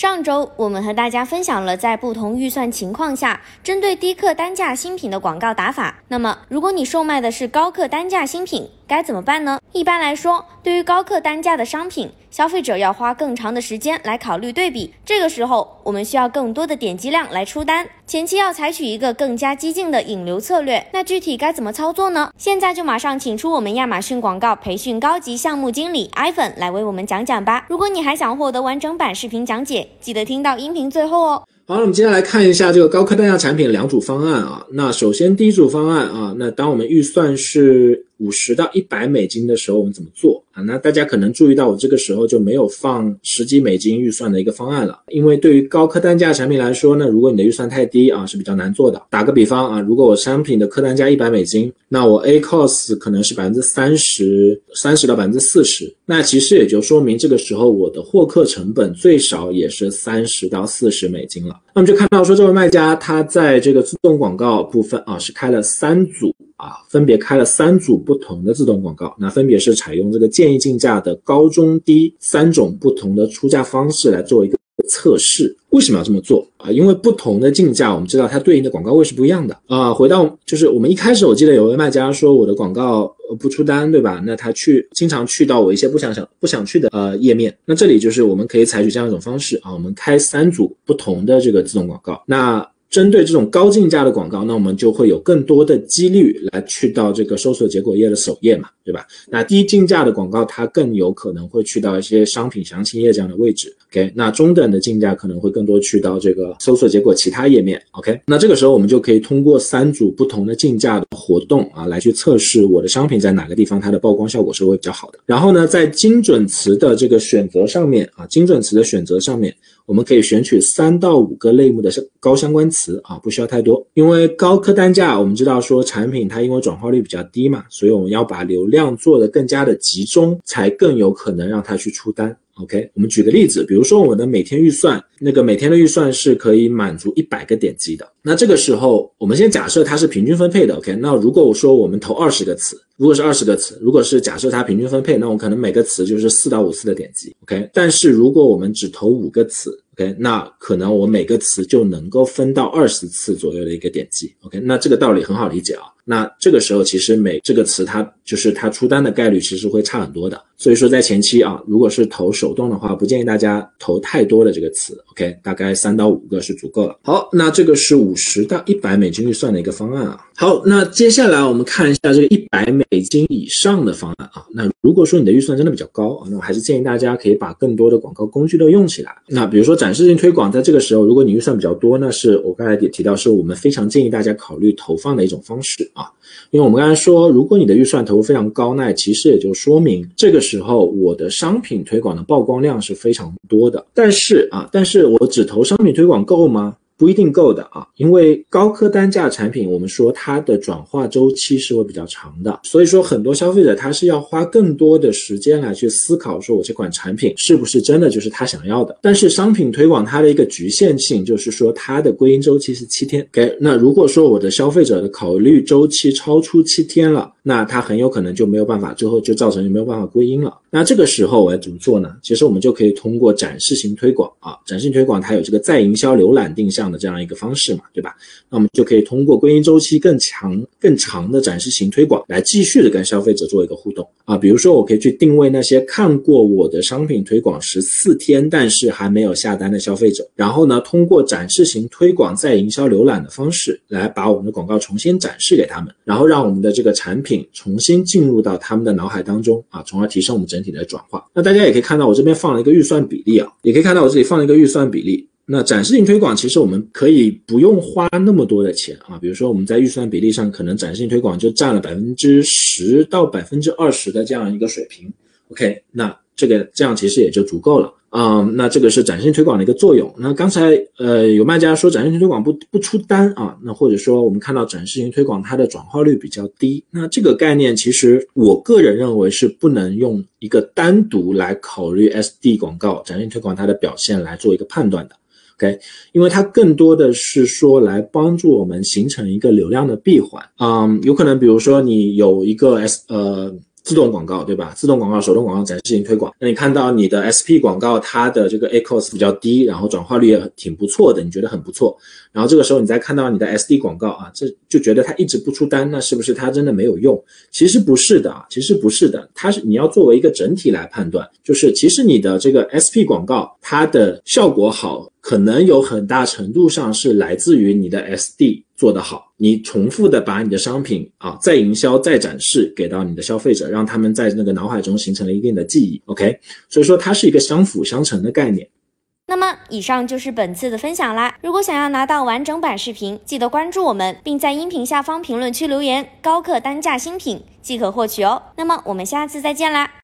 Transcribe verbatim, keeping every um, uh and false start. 上周我们和大家分享了在不同预算情况下针对低客单价新品的广告打法。那么如果你售卖的是高客单价新品该怎么办呢？一般来说，对于高客单价的商品，消费者要花更长的时间来考虑对比，这个时候我们需要更多的点击量来出单，前期要采取一个更加激进的引流策略。那具体该怎么操作呢？现在就马上请出我们亚马逊广告培训高级项目经理 Ivan 来为我们讲讲吧。如果你还想获得完整版视频讲解，记得听到音频最后哦。好，那我们接下来看一下这个高客单价产品两组方案啊。那首先第一组方案啊，那当我们预算是五十到一百美金的时候，我们怎么做啊？那大家可能注意到我这个时候就没有放十几美金预算的一个方案了，因为对于高客单价产品来说呢，如果你的预算太低啊，是比较难做的。打个比方啊，如果我商品的客单价一百美金，那我 A C O S 可能是 百分之三十到百分之四十， 那其实也就说明这个时候我的获客成本最少也是三十到四十美金了。那我们就看到说这位卖家他在这个自动广告部分啊，是开了三组啊，分别开了三组不同的自动广告，那分别是采用这个建议竞价的高中低三种不同的出价方式来做一个测试。为什么要这么做啊？因为不同的竞价我们知道它对应的广告位是不一样的啊。回到就是我们一开始我记得有位卖家说我的广告不出单，对吧？那他去经常去到我一些不想想不想去的呃页面，那这里就是我们可以采取这样一种方式啊，我们开三组不同的这个自动广告。那针对这种高竞价的广告，那我们就会有更多的几率来去到这个搜索结果页的首页嘛，对吧？那低竞价的广告它更有可能会去到一些商品详情页这样的位置 ，OK？ 那中等的竞价可能会更多去到这个搜索结果其他页面 ，OK？ 那这个时候我们就可以通过三组不同的竞价的活动啊，来去测试我的商品在哪个地方它的曝光效果是会比较好的。然后呢，在精准词的这个选择上面啊，精准词的选择上面，我们可以选取三到五个类目的高相关词。啊，不需要太多，因为高客单价我们知道说产品它因为转化率比较低嘛，所以我们要把流量做得更加的集中，才更有可能让它去出单。OK， 我们举个例子，比如说我的每天预算，那个每天的预算是可以满足一百个点击的。那这个时候，我们先假设它是平均分配的 ，OK？ 那如果我说我们投二十个词，如果是二十个词，如果是假设它平均分配，那我可能每个词就是四到五次的点击 ，OK？ 但是如果我们只投五个词 ，OK？ 那可能我每个词就能够分到二十次左右的一个点击 ，OK？ 那这个道理很好理解啊。那这个时候其实每这个词它就是它出单的概率其实会差很多的，所以说在前期啊，如果是投手动的话，不建议大家投太多的这个词 ，OK， 大概三到五个是足够了。好，那这个是五十到一百美金预算的一个方案啊。好，那接下来我们看一下这个一百美金以上的方案啊。那如果说你的预算真的比较高啊，那我还是建议大家可以把更多的广告工具都用起来。那比如说展示性推广，在这个时候如果你预算比较多，那是我刚才也提到是我们非常建议大家考虑投放的一种方式。啊，因为我们刚才说如果你的预算投入非常高，那其实也就说明这个时候我的商品推广的曝光量是非常多的。但是啊，但是我只投商品推广够吗？不一定够的啊，因为高客单价产品我们说它的转化周期是会比较长的，所以说很多消费者他是要花更多的时间来去思考说我这款产品是不是真的就是他想要的。但是商品推广它的一个局限性就是说它的归因周期是七天， OK， 那如果说我的消费者的考虑周期超出七天了，那它很有可能就没有办法，最后就造成就没有办法归因了。那这个时候我要怎么做呢？其实我们就可以通过展示型推广啊，展示型推广它有这个再营销浏览定向的这样一个方式嘛，对吧？那我们就可以通过归因周期更强、更长的展示型推广来继续的跟消费者做一个互动啊。比如说我可以去定位那些看过我的商品推广十四天但是还没有下单的消费者，然后呢，通过展示型推广再营销浏览的方式来把我们的广告重新展示给他们，然后让我们的这个产品重新进入到他们的脑海当中啊，从而提升我们整体的转化。那大家也可以看到我这边放了一个预算比例啊，也可以看到我这里放了一个预算比例。那展示性推广其实我们可以不用花那么多的钱啊，比如说我们在预算比例上可能展示性推广就占了 百分之十到百分之二十 的这样一个水平 ，OK， 那这个这样其实也就足够了。嗯，那这个是展示性推广的一个作用。那刚才呃有卖家说展示性推广不不出单啊，那或者说我们看到展示性推广它的转化率比较低，那这个概念其实我个人认为是不能用一个单独来考虑 S D 广告展示性推广它的表现来做一个判断的。OK， 因为它更多的是说来帮助我们形成一个流量的闭环。嗯，有可能比如说你有一个 S 呃。自动广告，对吧？自动广告、手动广告、展示型推广。那你看到你的 S P 广告，它的这个 A C O S 比较低，然后转化率也挺不错的，你觉得很不错。然后这个时候你再看到你的 S D 广告啊，这就觉得它一直不出单，那是不是它真的没有用？其实不是的啊，其实不是的。它是你要作为一个整体来判断，就是其实你的这个 S P 广告它的效果好，可能有很大程度上是来自于你的 S D 做得好，你重复的把你的商品啊再营销再展示给到你的消费者，让他们在那个脑海中形成了一定的记忆。 OK， 所以说它是一个相辅相成的概念。那么以上就是本次的分享啦，如果想要拿到完整版视频，记得关注我们，并在音频下方评论区留言高客单价新品即可获取哦。那么我们下次再见啦。